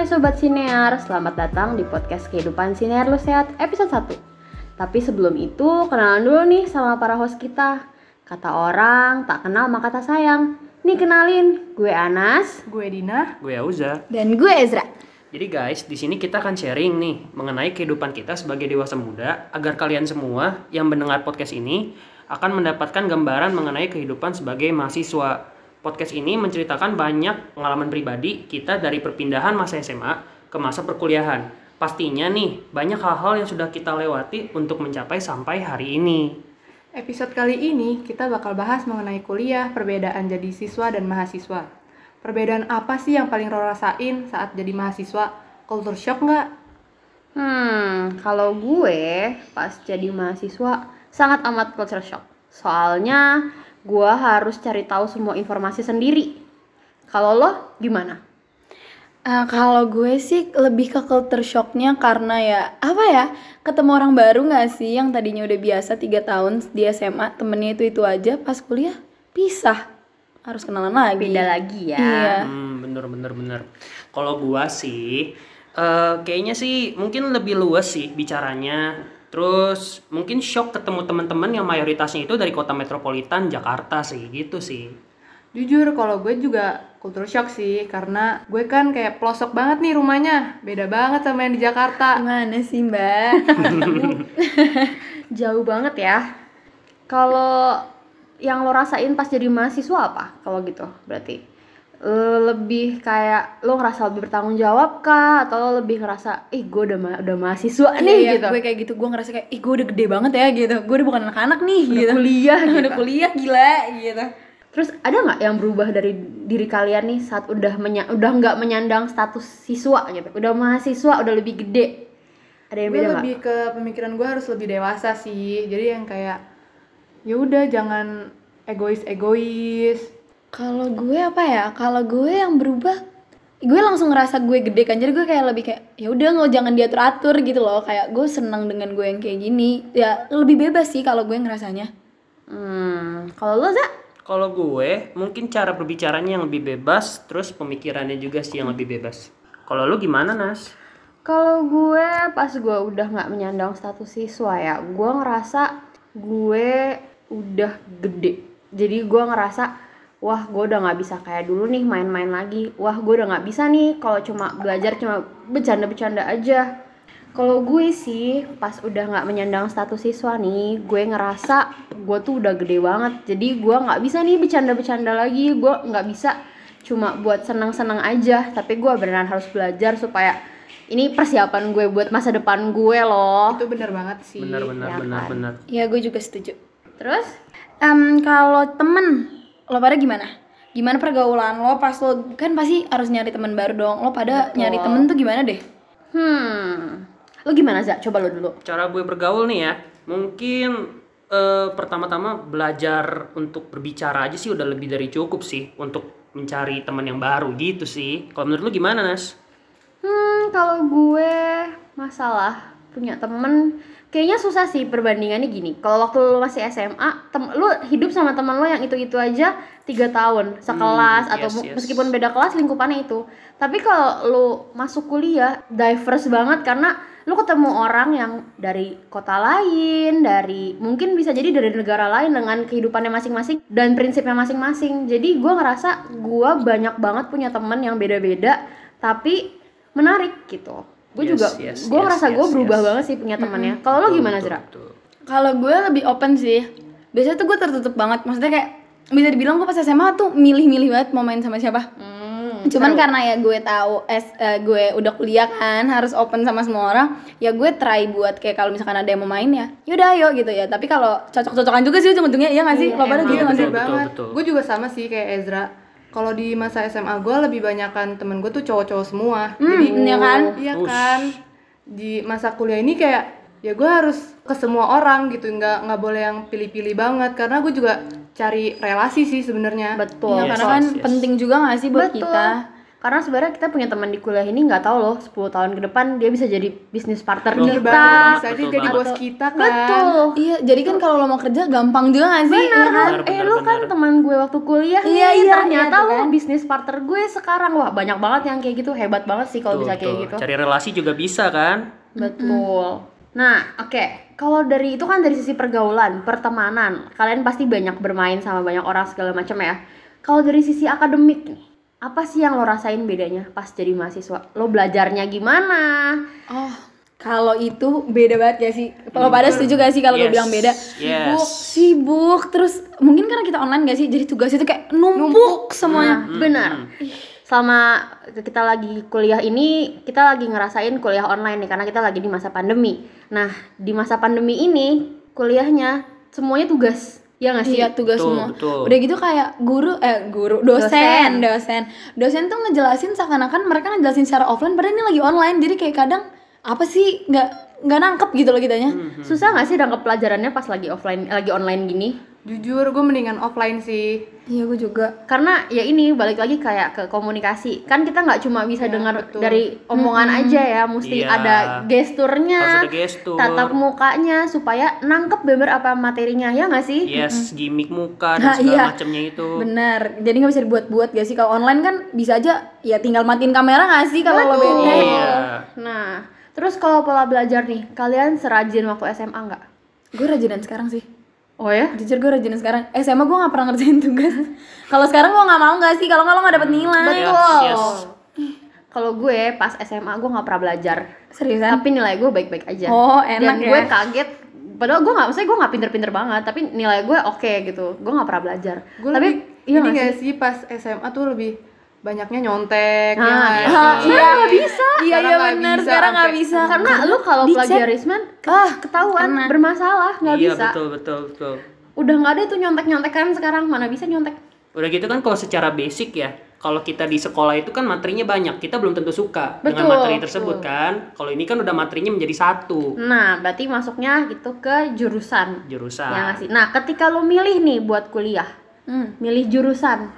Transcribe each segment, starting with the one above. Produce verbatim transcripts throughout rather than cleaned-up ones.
Hai Sobat Sinear, selamat datang di podcast Kehidupan Sinear Lu Sehat episode satu. Tapi sebelum itu, kenalan dulu nih sama para host kita. Kata orang, tak kenal maka tak sayang. Nih kenalin, gue Anas, gue Dina, gue Auza, dan gue Ezra. Jadi guys, di sini kita akan sharing nih mengenai kehidupan kita sebagai dewasa muda agar kalian semua yang mendengar podcast ini akan mendapatkan gambaran mengenai kehidupan sebagai mahasiswa. Podcast ini menceritakan banyak pengalaman pribadi kita dari perpindahan masa S M A ke masa perkuliahan. Pastinya nih, banyak hal-hal yang sudah kita lewati untuk mencapai sampai hari ini. Episode kali ini kita bakal bahas mengenai kuliah, perbedaan jadi siswa dan mahasiswa. Perbedaan apa sih yang paling lo rasain saat jadi mahasiswa? Culture shock nggak? Hmm, kalau gue pas jadi mahasiswa sangat amat culture shock. Soalnya gue harus cari tahu semua informasi sendiri. Kalau lo gimana? Uh, kalau gue sih lebih ke culture shocknya karena ya apa ya, ketemu orang baru nggak sih, yang tadinya udah biasa tiga tahun di S M A temennya itu-itu aja, pas kuliah pisah. Harus kenalan lagi. Beda lagi ya. Iya. Hmm, bener, bener, bener. Kalau gua sih, uh, kayaknya sih mungkin lebih luas sih bicaranya. Terus mungkin shock ketemu teman-teman yang mayoritasnya itu dari kota metropolitan Jakarta sih, gitu sih. Jujur, kalau gue juga culture shock sih, karena gue kan kayak pelosok banget nih rumahnya. Beda banget sama yang di Jakarta. Gimana sih, Mbak? Jauh banget ya. Kalau yang lo rasain pas jadi mahasiswa apa? Kalau gitu berarti lebih kayak lo ngerasa lebih bertanggung jawab kah? Atau lo lebih ngerasa, ih gue udah ma- udah mahasiswa nih iya, gitu. Gue kayak gitu, gue ngerasa kayak, ih gue udah gede banget ya gitu. Gue udah bukan anak-anak nih udah gitu. Kuliah gitu. Udah kuliah gila gitu. Terus ada gak yang berubah dari diri kalian nih saat udah menya- udah gak menyandang status siswa gitu? Udah mahasiswa, udah lebih gede. Ada yang gue beda gak? Gue lebih ke pemikiran gue harus lebih dewasa sih. Jadi yang kayak ya udah jangan egois-egois. Kalau gue apa ya? Kalau gue yang berubah, gue langsung ngerasa gue gede kan. Jadi gue kayak lebih kayak ya udah nggak jangan diatur-atur gitu loh. Kayak gue senang dengan gue yang kayak gini. Ya lebih bebas sih kalau gue ngerasanya. Hmm, kalau lo Za? Kalau gue mungkin cara berbicaranya yang lebih bebas, terus pemikirannya juga sih yang lebih bebas. Kalau lo gimana, Nas? Kalau gue pas gue udah nggak menyandang status siswa ya, gue ngerasa gue udah gede, jadi gue ngerasa wah gue udah nggak bisa kayak dulu nih main-main lagi, wah gue udah nggak bisa nih kalau cuma belajar cuma bercanda-bercanda aja. Kalau gue sih pas udah nggak menyandang status siswa nih, gue ngerasa gue tuh udah gede banget, jadi gue nggak bisa nih bercanda-bercanda lagi, gue nggak bisa cuma buat senang-senang aja, tapi gue beneran harus belajar supaya ini persiapan gue buat masa depan gue loh. Itu benar banget sih. Benar-benar, benar-benar. Ya, gue juga setuju. Terus, um, kalau temen, lo pada gimana? Gimana pergaulan lo pas lo, kan pasti harus nyari temen baru dong. Lo pada betul. Nyari temen tuh gimana deh? Hmm, lo gimana Zak? Coba lo dulu. Cara gue bergaul nih ya, mungkin uh, pertama-tama belajar untuk berbicara aja sih udah lebih dari cukup sih. Untuk mencari temen yang baru gitu sih. Kalau menurut lo gimana Nas? Hmm, kalau gue masalah punya temen kayaknya susah sih. Perbandingannya gini, kalau waktu lu masih S M A tem- lu hidup sama teman lu yang itu-itu aja tiga tahun sekelas, hmm, atau yes, yes. meskipun beda kelas lingkupannya itu. Tapi kalau lu masuk kuliah diverse banget karena lu ketemu orang yang dari kota lain, dari mungkin bisa jadi dari negara lain dengan kehidupannya masing-masing dan prinsipnya masing-masing. Jadi gue ngerasa gue banyak banget punya temen yang beda-beda tapi menarik gitu. Gue yes, juga, yes, gue yes, ngerasa yes, gue berubah yes. banget sih punya temannya. Mm-hmm. Kalau lo gimana Zira? Kalau gue lebih open sih. Biasanya tuh gue tertutup banget. Maksudnya kayak bisa dibilang gue pas S M A tuh milih-milih banget mau main sama siapa. Mm, Cuman seru. Karena ya gue tahu es uh, gue udah kuliah kan harus open sama semua orang. Ya gue try buat kayak kalau misalkan ada yang mau main ya, yaudah ayo gitu ya. Tapi kalau cocok-cocokan juga sih ujung-ujungnya iya nggak sih? Lo pada gitu nggak sih? Gue juga sama sih kayak Ezra. Kalau di masa S M A gue lebih banyakan temen gue tuh cowok-cowok semua. Hmm, jadi iya kan? Iya kan. Di masa kuliah ini kayak ya gue harus ke semua orang gitu, nggak nggak boleh yang pilih-pilih banget karena gue juga cari relasi sih sebenarnya. Betul. Ya, yes, karena kan yes. penting juga nggak sih buat betul. Kita. Karena sebenarnya kita punya teman di kuliah ini nggak tahu loh sepuluh tahun ke depan dia bisa jadi bisnis partner betul, kita, betul, bisa betul, jadi bos kita kan. Betul. Iya, jadi kan kalau lo mau kerja gampang juga nggak sih? Benar, kan? Benar, eh benar, lo benar. Kan teman gue waktu kuliah iya, nih, iya, ternyata iya, lo kan bisnis partner gue sekarang. Wah, banyak banget yang kayak gitu, hebat banget sih kalau bisa kayak tuh. Gitu. Cari relasi juga bisa kan? Betul. Mm-hmm. Nah, oke, okay. Kalau dari itu kan dari sisi pergaulan, pertemanan, kalian pasti banyak bermain sama banyak orang segala macam ya. Kalau dari sisi akademik nih, apa sih yang lo rasain bedanya pas jadi mahasiswa? Lo belajarnya gimana? Oh, kalau itu beda banget gak sih? Kalau pada setuju gak sih kalau yes. gue bilang beda? Yes. Sibuk, sibuk, terus mungkin karena kita online gak sih? Jadi tugas itu kayak numpuk, numpuk semuanya. Mm-hmm. Benar. Selama kita lagi kuliah ini, kita lagi ngerasain kuliah online nih karena kita lagi di masa pandemi. Nah, di masa pandemi ini kuliahnya semuanya tugas. Ya nggak sih? Iya, tugas betul, semua. Betul. Udah gitu kayak guru eh guru dosen, dosen. Dosen, dosen tuh ngejelasin seakan-akan mereka ngejelasin secara offline padahal ini lagi online. Jadi kayak kadang apa sih nggak nggak nangkep gitu loh kitanya. Mm-hmm. Susah nggak sih nangkep pelajarannya pas lagi offline lagi online gini? Jujur gue mendingan offline sih. Iya gue juga. Karena ya ini balik lagi kayak ke komunikasi. Kan kita nggak cuma bisa ya, dengar dari omongan hmm. aja ya, mesti ya. Ada gesturnya, ada gestur. Tatap mukanya supaya nangkep bener apa materinya ya nggak sih? Yes, hmm. gimmick muka dan nah, segala iya. macamnya itu. Bener. Jadi nggak bisa dibuat-buat gak sih kalau online kan bisa aja ya tinggal matiin kamera nggak sih kalau lo bete. Iya. Nah, terus kalau pola belajar nih, kalian serajin waktu S M A nggak? Gue rajinan sekarang sih. Oh ya? Jujur gue rajin sekarang. Eh, S M A gue gak pernah ngerjain tugas. Kalau sekarang gue gak mau gak sih? Kalau gak lo gak dapet nilai. Betul. Yes, yes. Kalau gue pas S M A gue gak pernah belajar. Seriusan? Tapi nilai gue baik-baik aja. Oh, enak. Dan ya. Dan gue kaget. Padahal gue gak, maksudnya gue gak pinter-pinter banget. Tapi nilai gue oke okay, gitu. Gue gak pernah belajar. Gue tapi lebih, iya ini gak sih? sih pas S M A tuh lebih banyaknya nyontek. Nah, ya, ya. Iya gak bisa. Iya, iya benar. Sekarang gak bisa. Karena lu kalau plagiarismen ah, ketahuan kena. Bermasalah, gak iya, bisa. Iya, betul, betul, betul. Udah gak ada tuh nyontek-nyontekan sekarang, mana bisa nyontek. Udah gitu kan kalau secara basic ya. Kalau kita di sekolah itu kan materinya banyak, kita belum tentu suka betul, dengan materi tersebut betul. Kan. Kalau ini kan udah materinya menjadi satu. Nah, berarti masuknya gitu ke jurusan. Jurusan. Ya, nah, ketika lu milih nih buat kuliah, hmm. milih jurusan,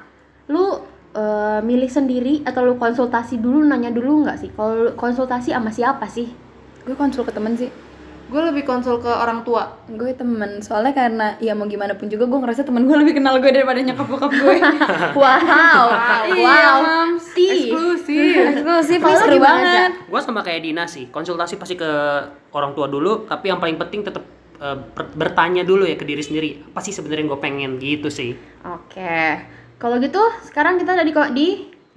lu Uh, milih sendiri atau lu konsultasi dulu, nanya dulu nggak sih? Kalau konsultasi sama siapa sih? Gue konsul ke temen sih. Gue lebih konsul ke orang tua. Gue temen, soalnya karena ya mau gimana pun juga gue ngerasa temen gue lebih kenal gue daripada nyokap bokap gue. Wow, wow, sih. Eksklusif, eksklusif, seru banget. Gue sama kayak Dina sih, konsultasi pasti ke orang tua dulu, tapi yang paling penting tetap uh, bertanya dulu ya ke diri sendiri. Apa sih sebenarnya gue pengen gitu sih? Oke. Okay. Kalau gitu, sekarang kita ada di, di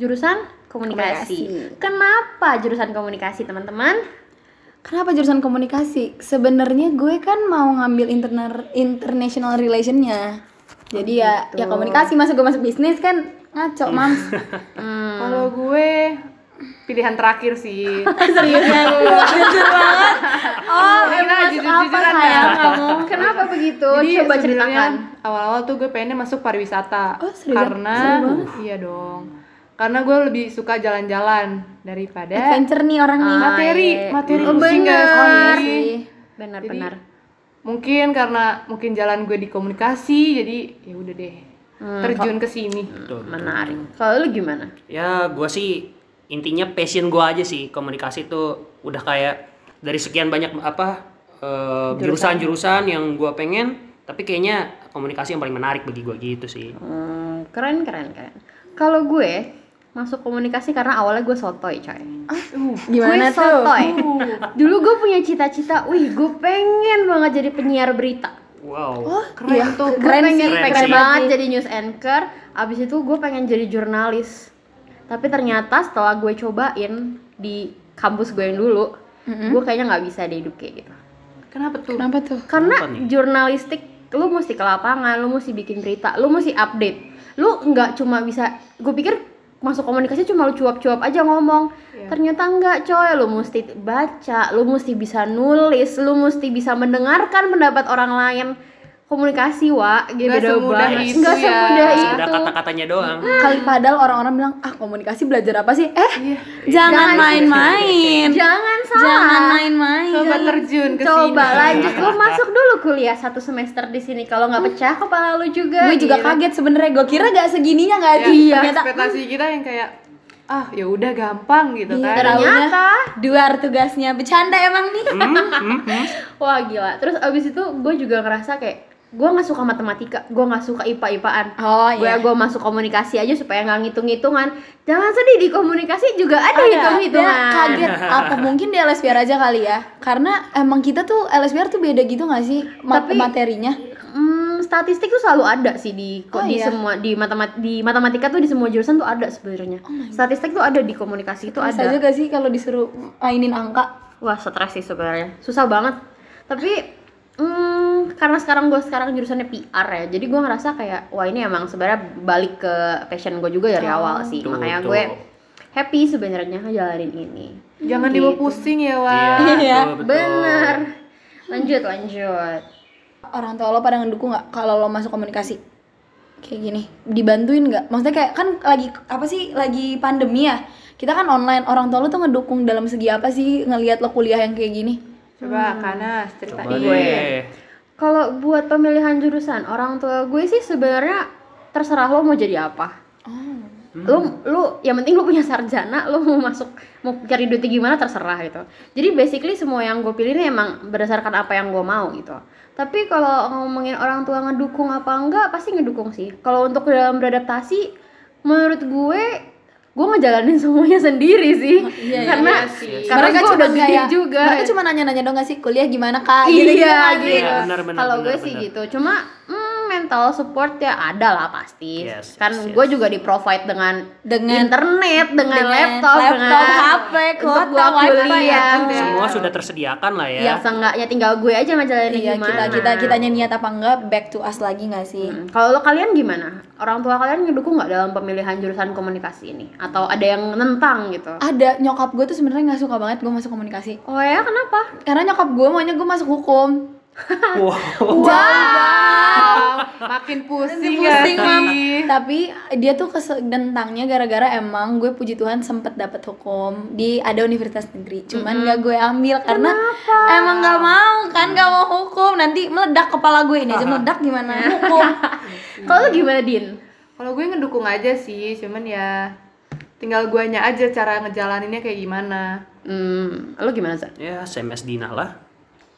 jurusan komunikasi. komunikasi. Kenapa jurusan komunikasi, teman-teman? Kenapa jurusan komunikasi? Sebenarnya gue kan mau ngambil interna- international relation-nya. Jadi oh, ya gitu. Ya komunikasi, masa gue masuk bisnis kan ngaco, Mams. hmm. Kalau gue pilihan terakhir sih. Serius banget. Jujur banget. Oh, kita jujur-jujuran sayang kamu. Kenapa begitu? Jadi, coba ceritakan. Awal-awal tuh gue pengennya masuk pariwisata. Oh, serius? Karena serius iya dong. Karena gue lebih suka jalan-jalan daripada adventure nih orang nih. Materi, ah, iya. materi oh, benar. Oh, iya sih. Benar-benar. Mungkin karena mungkin jalan gue di komunikasi jadi ya udah deh. Hmm, terjun ke sini. Menarik. Kalau lu gimana? Ya, gue sih intinya passion gue aja sih, komunikasi itu udah kayak dari sekian banyak apa uh, jurusan-jurusan yang gue pengen, tapi kayaknya komunikasi yang paling menarik bagi gue gitu sih. Hmm, keren keren keren. Kalau gue masuk komunikasi karena awalnya gue sotoy coy. Ah, uh, gimana gue tuh? Sotoy. Dulu gue punya cita-cita, wih gue pengen banget jadi penyiar berita. Wow. Oh, keren ya, tuh. Keren, pengen, keren, pengen banget jadi news anchor. Abis itu gue pengen jadi jurnalis. Tapi ternyata setelah gue cobain di kampus gue yang dulu, mm-hmm. gue kayaknya nggak bisa deh hidup kayak gitu. Kenapa tuh? Kenapa tuh? Karena Kenapa jurnalistik, lu mesti ke lapangan, lu mesti bikin berita, lu mesti update. Lu nggak cuma bisa, gue pikir masuk komunikasi cuma lu cuap-cuap aja ngomong. Yeah. Ternyata nggak coy, lu mesti baca, lu mesti bisa nulis, lu mesti bisa mendengarkan pendapat orang lain. Komunikasi wa gitu banget nggak semudah itu, ya. Itu. Kata-katanya doang hmm. kali padahal orang-orang bilang ah komunikasi belajar apa sih eh yeah. jangan main-main jangan salah jangan main-main coba terjun ke sini coba lanjut lu masuk dulu kuliah satu semester di sini kalau nggak pecah kepala lu juga gue juga kaget sebenarnya gue kira gak segininya nggak sih ya, ekspektasi kita yang kayak ah ya udah gampang gitu kan. Ternyata duar tugasnya bercanda emang nih. Mm, mm, mm. Wah gila. Terus abis itu gue juga ngerasa kayak gue nggak suka matematika, gue nggak suka ipa-ipaan. Oh iya. Gue gue masuk komunikasi aja supaya nggak ngitung-ngitungan. Jangan sedih, di komunikasi juga ada ngitung-ngitungan. Kaget apa mungkin di L S P R aja kali ya? Karena emang kita tuh L S P R tuh beda gitu nggak sih mat- Tapi, materinya? Hmm, statistik tuh selalu ada sih di oh, di iya. semua di matemat di matematika tuh di semua jurusan tuh ada sebenarnya. Oh, statistik tuh ada, di komunikasi tuh ada. Bisa juga sih kalau disuruh mainin angka. Wah stres sih sebenarnya, susah banget. Tapi Hmm, karena sekarang gue sekarang jurusannya P R ya, jadi gue ngerasa kayak wah ini emang sebenarnya balik ke passion gue juga dari oh, awal sih, tuh, makanya tuh. gue happy sebenarnya ngejalanin ini. Jangan gitu. Dibawa pusing ya Wak. Iya, benar. Lanjut lanjut. Orang tua lo pada ngedukung nggak kalau lo masuk komunikasi kayak gini? Dibantuin nggak? Maksudnya kayak kan lagi apa sih? Lagi pandemi ya. Kita kan online. Orang tua lo tuh ngedukung dalam segi apa sih ngelihat lo kuliah yang kayak gini? Coba hmm. Kanas ceritain gue. Kalau buat pemilihan jurusan, orang tua gue sih sebenarnya terserah lo mau jadi apa. Oh. Hmm. Lo lo yang penting lo punya sarjana, lo mau masuk mau cari duitnya gimana terserah gitu. Jadi basically semua yang gue pilih ini emang berdasarkan apa yang gue mau gitu. Tapi kalau ngomongin orang tua ngedukung apa enggak, pasti ngedukung sih. Kalau untuk dalam beradaptasi, menurut gue gue ngejalanin semuanya sendiri sih, oh, iya, karena iya, iya. karena gue udah gede juga. Mereka cuma nanya-nanya dong nggak sih kuliah gimana kak? Iya, gitu. Kalau gue sih gitu, cuma hmm, mental support ya ada lah pasti. Yes, kan yes, gue yes. juga di provide dengan, dengan internet, dengan, dengan laptop, laptop, dengan H P, kuota, wifi ya. Semua sudah tersediakan lah ya. Ya seenggaknya tinggal gue aja ngejalanin iya, gimana. Kita kita kita niat apa enggak back to us lagi nggak sih? Hmm. Kalau kalian gimana? Orang tua kalian ngedukung nggak dalam pemilihan jurusan komunikasi ini? Atau ada yang nentang gitu? Ada, nyokap gue tuh sebenarnya nggak suka banget gue masuk komunikasi. Oh ya, kenapa? Karena nyokap gue maunya gue masuk hukum. Wow. Wow. Makin pusing, pusing ya sih. Tapi dia tuh kesendangnya gara-gara emang gue puji Tuhan sempet dapet hukum di ada universitas negeri. Cuman mm-hmm. gak gue ambil karena kenapa? Emang gak mau kan, gak mau hukum. Nanti meledak kepala gue ini aja meledak gimana hukum. Kalau gimana Din? Kalau gue ngedukung aja sih, cuman ya tinggal guanya aja cara ngejalaninnya kayak gimana. Hmm, lo gimana Zan? Ya S M S Dina lah.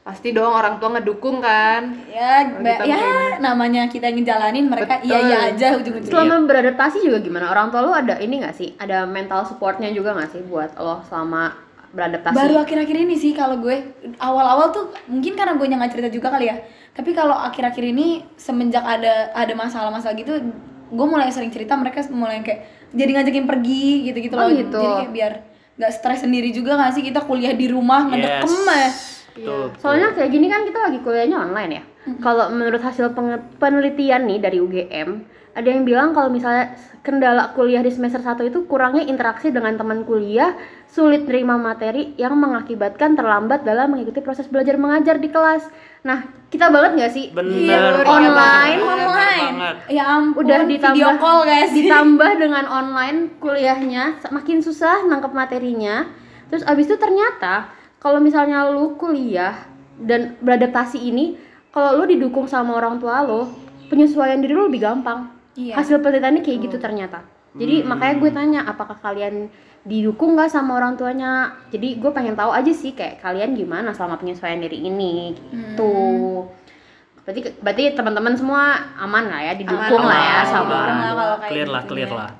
Pasti dong orang tua ngedukung kan. Ya, ba- ya begini. Namanya kita ngejalanin mereka iya iya aja ujung-ujungnya. Selama beradaptasi juga gimana? Orang tua lo ada ini nggak sih? Ada mental supportnya juga nggak sih buat lo selama beradaptasi? Baru akhir-akhir ini sih kalau gue, awal-awal tuh mungkin karena gue nggak cerita juga kali ya. Tapi kalau akhir-akhir ini semenjak ada ada masalah-masalah gitu, gue mulai sering cerita, mereka mulai kayak jadi ngajakin pergi gitu-gitu loh. Oh, gitu. Jadi kayak biar nggak stres sendiri juga nggak sih kita kuliah di rumah ngedekem ya. Betul, betul. Soalnya kayak gini kan kita lagi kuliahnya online ya. Mm-hmm. Kalau menurut hasil penelitian nih dari U G M, ada yang bilang kalau misalnya kendala kuliah di semester satu itu kurangnya interaksi dengan teman kuliah, sulit terima materi yang mengakibatkan terlambat dalam mengikuti proses belajar mengajar di kelas. Nah, kita banget nggak sih? Bener. Online, online. online. Ya ampun. Udah ditambah, video call guys. Ditambah dengan online kuliahnya, makin susah nangkep materinya. Terus abis itu ternyata kalau misalnya lu kuliah dan beradaptasi ini, kalau lu didukung sama orang tua lu, penyesuaian diri lu lebih gampang. Iya. Hasil penelitiannya kayak oh. gitu ternyata. Jadi hmm. makanya gue tanya, apakah kalian didukung nggak sama orang tuanya? Jadi gue pengen tahu aja sih kayak kalian gimana selama penyesuaian diri ini gitu. Hmm. Berarti berarti teman-teman semua aman lah ya, didukung aman, lah aman, ya aman, sama. Aman. Clear lah, clear lah.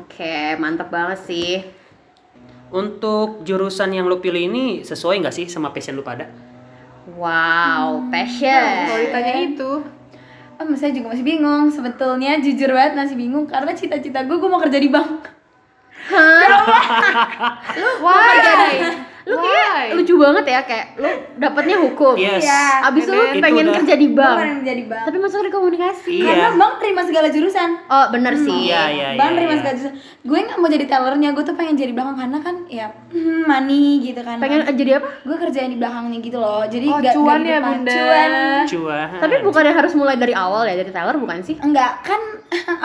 Oke, mantep banget sih. Untuk jurusan yang lo pilih ini sesuai nggak sih sama passion lo pada? Wow, passion. Hmm, kalau ditanya itu, em, saya juga masih bingung. Sebetulnya jujur banget masih bingung karena cita-cita gue, gue mau kerja di bank. Hah? Lu mau kerja di? Lu kayak lucu banget ya kayak lu dapatnya hukum. Yes. Ya. Abis itu lu pengen itu kerja di bank. Pengen kerja di bank. Tapi masuk di komunikasi. Iya. Karena bank terima segala jurusan. Oh benar hmm. sih. Iya iya. Bank ya, terima ya. segala jurusan. Gue nggak mau jadi tellernya, gue tuh pengen jadi belakang karena kan ya hmm, money gitu kan. Pengen kan. Jadi apa? Gue kerjain di belakangnya gitu loh. Jadi oh, gak, cuan gak ya bunda. Cuan. Cuan. Tapi bukannya harus mulai dari awal ya jadi teller bukan sih? Enggak kan.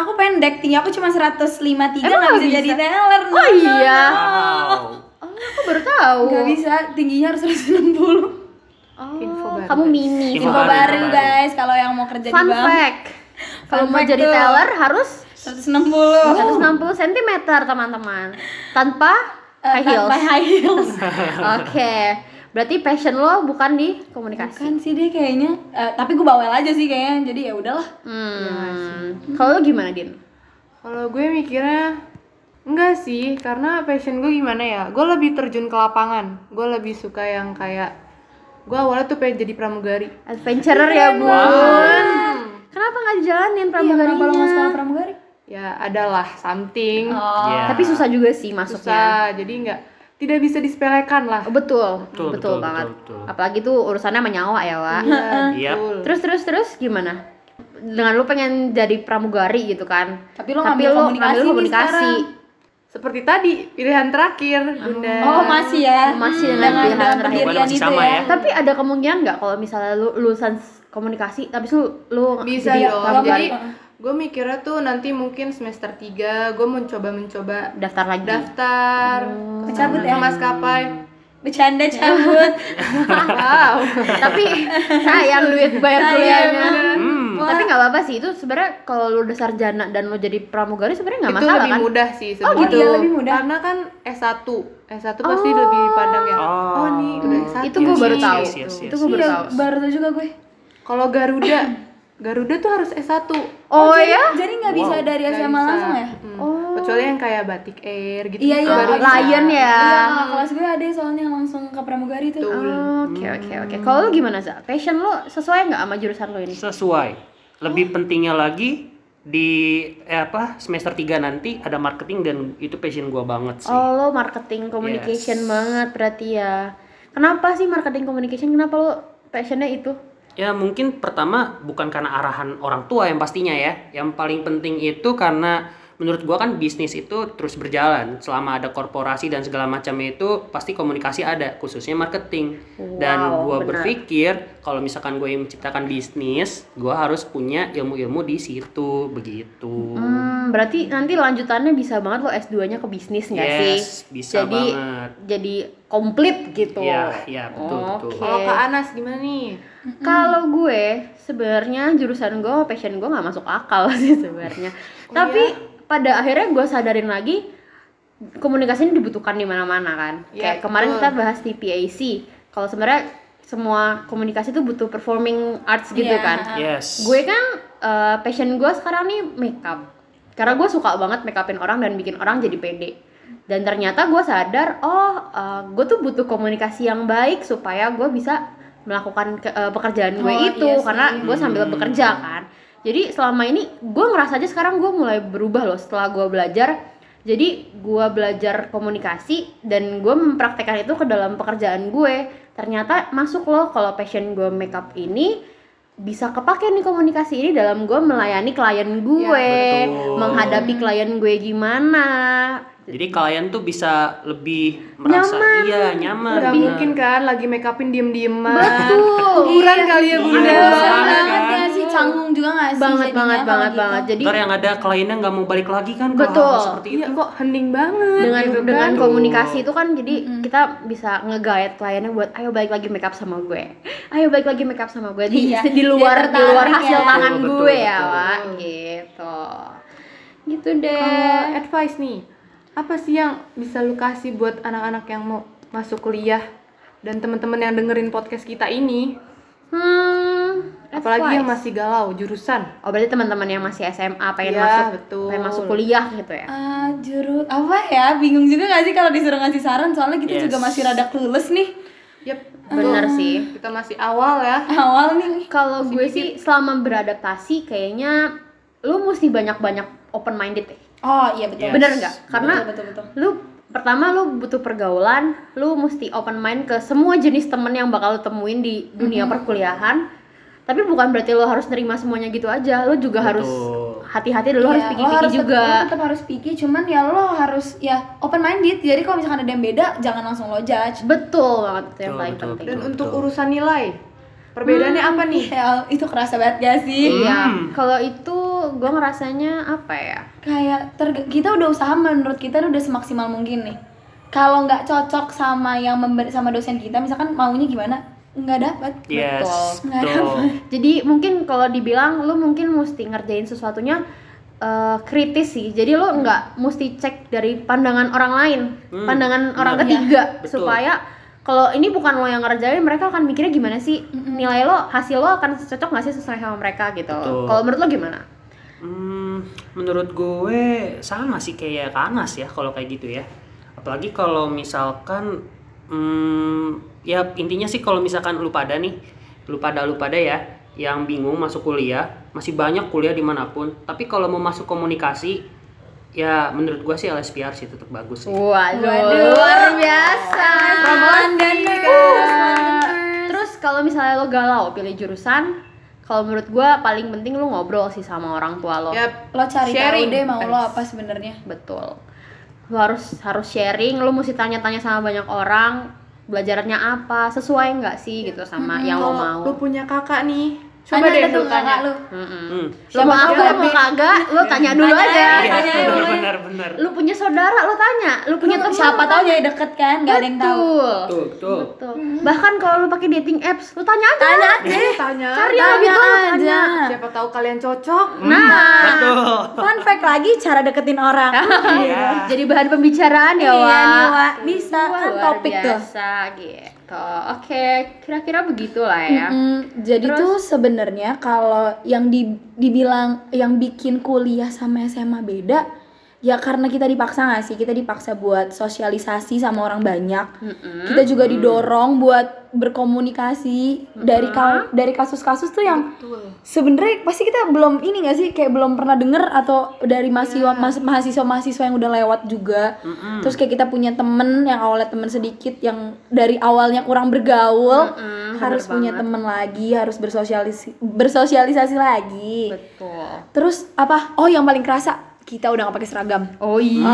Aku pendek tinggi aku cuma seratus lima puluh tiga nggak bisa jadi teller. Oh no, iya. No. Wow. Aku baru tahu. Gak bisa, tingginya harus seratus enam puluh. Oh, info baru. Kamu mini. Info, info baru, baru guys, kalau yang mau kerja fun di bank. Fun fact. Kalau mau jadi teller harus seratus enam puluh seratus enam puluh sentimeter teman-teman. Tanpa uh, high heels. Tanpa high heels. Oke. Okay. Berarti passion lo bukan di komunikasi. Bukan sih deh kayaknya. Uh, tapi gue bawel aja sih kayaknya. Jadi ya udahlah. Hmm. Kalau lo gimana, Din? Kalau gue mikirnya enggak sih, karena passion gue gimana ya? Gue lebih terjun ke lapangan. Gue lebih suka yang kayak gue awalnya tuh pengen jadi pramugari. Adventurer ya, Bun. Wow. Kenapa enggak jalanin pramugarinya? Iya, kalau mau sekolah pramugari? Ya, adalah something. Oh. Yeah. Tapi susah juga sih masuknya. Susah, jadi enggak tidak bisa disepelekan lah. Betul. Betul, betul, betul banget. Betul, betul. Apalagi tuh urusannya menyawa ya, Wak. Iya. Yep. Terus terus terus gimana? Dengan lu pengen jadi pramugari gitu kan. Tapi lu ngambil komunikasi, komunikasi. Seperti tadi pilihan terakhir, Bunda. Oh, masih ya. Masih dengan pilihan terakhir itu sama ya. Tapi ada kemungkinan enggak kalau misalnya lu lulusan komunikasi tapi lu lu bisa jadi pramugari? Gue mikirnya tuh nanti mungkin semester tiga gue mencoba-mencoba daftar lagi daftar oh, cabut ya maskapai bercanda cabut wow tapi sayang duit bayar kuliahnya hmm. tapi nggak apa-apa sih itu sebenarnya kalau lu udah sarjana dan lu jadi pramugari sebenarnya nggak masalah kan itu lebih mudah sih sebenarnya oh, gitu. Iya, lebih mudah karena kan S satu S satu pasti oh. lebih padang ya oh, oh nih udah S satu itu gue baru tahu yes, yes, yes, yes. itu gue baru tahu baru tahu juga gue kalau Garuda Garuda tuh harus S satu. Oh, oh ya? Jadi nggak bisa wow. dari S M A langsung ya? Hmm. Oh. Kecuali yang kayak Batik Air gitu. Iya, iya. Oh, Lion ya. Iya, kelas gue ada soalnya langsung ke pramugari tuh. Oke, oke, oke. Kalau lu gimana, Za? Passion lu sesuai nggak sama jurusan lu ini? Sesuai. Lebih oh. pentingnya lagi di eh, apa semester tiga nanti ada marketing dan itu passion gue banget sih. Oh, lo marketing communication yes. banget berarti ya. Kenapa sih marketing communication? Kenapa lo passionnya itu? Ya mungkin pertama bukan karena arahan orang tua yang pastinya ya. Yang paling penting itu karena menurut gua kan bisnis itu terus berjalan. Selama ada korporasi dan segala macam itu pasti komunikasi ada, khususnya marketing. Wow, dan gua bener. berpikir kalau misalkan gua yang menciptakan bisnis, gua harus punya ilmu-ilmu di situ begitu. Hmm, berarti nanti lanjutannya bisa banget lo S dua-nya ke bisnis enggak yes, sih? Bisa jadi, banget. Jadi komplit gitu. Iya, iya betul okay. betul. Kalau Kak Anas gimana nih? Mm-hmm. Kalau gue sebenarnya jurusan gue, passion gue nggak masuk akal sih sebenarnya. Oh, tapi iya? Pada akhirnya gue sadarin lagi komunikasi ini dibutuhkan di mana-mana kan. Yeah, kayak kemarin betul. Kita bahas T P A C. Kalau sebenarnya semua komunikasi itu butuh performing arts gitu yeah. kan. Yes. Gue kan uh, passion gue sekarang nih makeup. Karena gue suka banget makeupin orang dan bikin orang jadi pede. Dan ternyata gue sadar, oh uh, gue tuh butuh komunikasi yang baik supaya gue bisa melakukan ke, uh, pekerjaan gue oh, itu iya karena gue sambil bekerja kan. Jadi selama ini gue ngerasa aja sekarang gue mulai berubah loh setelah gue belajar. Jadi gue belajar komunikasi dan gue mempraktekkan itu ke dalam pekerjaan gue. Ternyata masuk loh kalau passion gue makeup ini bisa kepake nih komunikasi ini dalam gue melayani klien gue, ya, menghadapi klien gue gimana. Jadi kalian tuh bisa lebih merasa nyaman. Iya nyaman. Gak mungkin kan lagi make upin diem-dieman. Betul. Kuburan kali ya Bunda. Banget ya sih canggung juga nggak sih. Banget banget banget gitu. banget. Jadi ntar yang ada kliennya nggak mau balik lagi kan. Betul. Seperti itu kok hening banget. Dengan gitu kan? Dengan komunikasi itu kan jadi mm-hmm. kita bisa nge-guide kliennya buat ayo balik lagi make up sama gue. Ayo balik lagi make up sama gue di iya, di luar di luar hasil ya. tangan betul, gue betul, ya Wak. Gitu. Gitu deh. Kalo advice nih. Apa sih yang bisa lu kasih buat anak-anak yang mau masuk kuliah dan teman-teman yang dengerin podcast kita ini? Hmm, apalagi yang masih galau jurusan. Oh, berarti teman-teman yang masih S M A pengen ya, masuk betul. pengen masuk kuliah gitu ya. Uh, juru apa ya? Bingung juga enggak sih kalau disuruh ngasih saran soalnya kita yes. juga masih rada clueless nih. Yap, benar uh, sih. Kita masih awal ya. Awal nih. Kalau gue sih selama beradaptasi kayaknya lu mesti banyak-banyak open minded deh. Oh iya betul. Yes. Bener nggak? Karena betul, betul, betul. lu pertama lu butuh pergaulan, lu mesti open mind ke semua jenis temen yang bakal lu temuin di dunia mm-hmm. perkuliahan. Tapi bukan berarti lu harus nerima semuanya gitu aja. Lu juga betul. harus hati-hati dan lu yeah, harus pikir-pikir juga. Lu tetap harus pikir, cuman ya lu harus ya open minded. Jadi kalau misalkan ada yang beda, jangan langsung lo judge. Betul banget itu yang paling penting. Dan betul. untuk urusan nilai, perbedaannya hmm, apa nih? Ya, itu kerasa banget gak sih? Iya. Hmm. Kalau itu gue ngerasanya apa ya? Kayak terg- kita udah usaha menurut kita udah semaksimal mungkin nih. Kalau nggak cocok sama yang member- sama dosen kita, misalkan maunya gimana? Nggak dapat. Yes, betul. Nggak dapat. Jadi mungkin kalau dibilang lu mungkin mesti ngerjain sesuatunya Uh, kritis sih, jadi lo nggak hmm. mesti cek dari pandangan orang lain, hmm. pandangan hmm. orang ketiga, ya. Supaya kalau ini bukan lo yang ngerjain, mereka akan mikirnya gimana sih, hmm. nilai lo, hasil lo akan cocok nggak sih sesuai sama mereka gitu. Kalau menurut lo gimana? Hmm, menurut gue sama sih kayak Kanas ya kalau kayak gitu ya. Apalagi kalau misalkan, hmm, ya intinya sih kalau misalkan lu pada nih, lu pada lu pada ya, yang bingung masuk kuliah. Masih banyak kuliah dimanapun, tapi kalau mau masuk komunikasi, ya menurut gua sih L S P R sih tetap bagus sih. Waduh, Waduh luar biasa. Selamat dan terus kalau misalnya lo galau pilih jurusan, kalau menurut gua paling penting lo ngobrol sih sama orang tua lo. Yap, lo cari tahu deh mau lo apa sebenarnya. Betul. Lo harus harus sharing, lo mesti tanya-tanya sama banyak orang, belajarannya apa, sesuai nggak sih gitu sama hmm, yang lo mau. Lo punya kakak nih. Coba deh lu tanya lu. Heeh. Lu mau apa mau kagak? Lu tanya dulu aja. Benar-benar. Lu punya saudara, lu tanya. Lu punya teman siapa tahu jadi deket kan? Enggak ada yang tahu. Betul. Betul. Betul. Bahkan kalau lu pakai dating apps, lu tanya aja. Tanya aja. Tanya. Cari lagi aja. Siapa tahu kalian cocok. Nah. Betul. Fun fact lagi cara deketin orang. Iya. Jadi bahan pembicaraan ya, Wak. Bisa kan topik tuh. Biasa gitu. Oke, okay. Kira-kira begitulah ya. Mm-hmm. Jadi terus, tuh sebenarnya kalau yang di, dibilang yang bikin kuliah sama S M A beda, ya karena kita dipaksa nggak sih? Kita dipaksa buat sosialisasi sama orang banyak. Mm-hmm. Kita juga didorong mm-hmm. buat berkomunikasi mm-hmm. dari ka, dari kasus-kasus tuh yang sebenarnya pasti kita belum ini nggak sih? Kayak belum pernah denger atau dari mahasiswa yeah. mahasiswa-mahasiswa yang udah lewat juga. Mm-hmm. Terus kayak kita punya temen yang awalnya temen sedikit, yang dari awalnya kurang bergaul, mm-hmm. harus bener punya banget. Temen lagi, harus bersosialis bersosialisasi lagi. Betul. Terus apa? Oh yang paling kerasa, kita udah gak pakai seragam. Oh iya,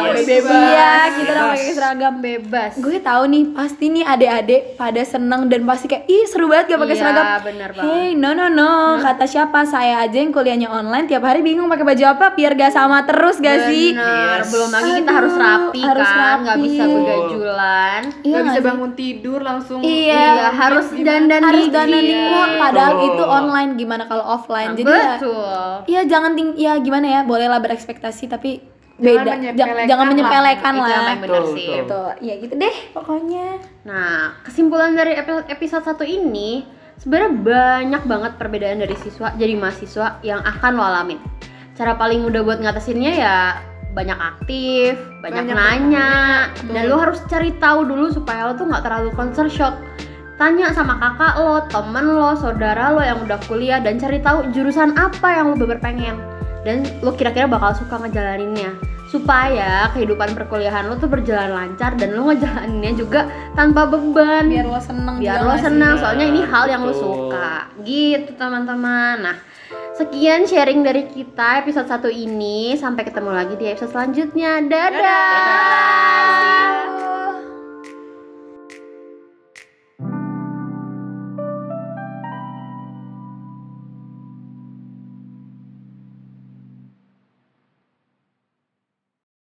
oh, yes. bebas. Iya, kita bebas. Udah pakai seragam bebas. Gue tahu nih, pasti nih adik-adik pada seneng dan pasti kayak ih seru banget gak pakai iya, seragam. Iya, benar banget. Hey, no no no, hmm. kata siapa? Saya aja yang kuliahnya online tiap hari bingung pakai baju apa biar gak sama terus gak bener. Sih? Benar. Yes. Belum lagi kita Aduh, harus rapi harus kan, rapi. Gak bisa begajulan, oh. iya, gak bisa bangun tidur langsung. Iya, iya harus dandan harus dandan di rumah. Padahal oh. itu online, gimana kalau offline? Nah, jadi betul. Ya, ya jangan ting, ya gimana ya? Boleh lah berekspektasi tapi beda, jangan, jangan menyepelekan lah, lah. Itu benar sih itu ya gitu deh pokoknya. Nah kesimpulan dari episode satu ini sebenarnya banyak banget perbedaan dari siswa jadi mahasiswa yang akan lo alamin. Cara paling mudah buat ngatasinnya ya banyak aktif, banyak, banyak nanya banyak. Dan lo harus cari tahu dulu supaya lo tuh nggak terlalu concern shock. Tanya sama kakak lo, temen lo, saudara lo yang udah kuliah dan cari tahu jurusan apa yang lo berpengen dan lo kira-kira bakal suka ngejalaninnya supaya kehidupan perkuliahan lo tuh berjalan lancar dan lo ngejalaninnya juga tanpa beban biar lo seneng biar lo seneng soalnya ini hal yang lo suka gitu teman-teman. Nah sekian sharing dari kita episode satu ini, sampai ketemu lagi di episode selanjutnya. Dadah, dadah.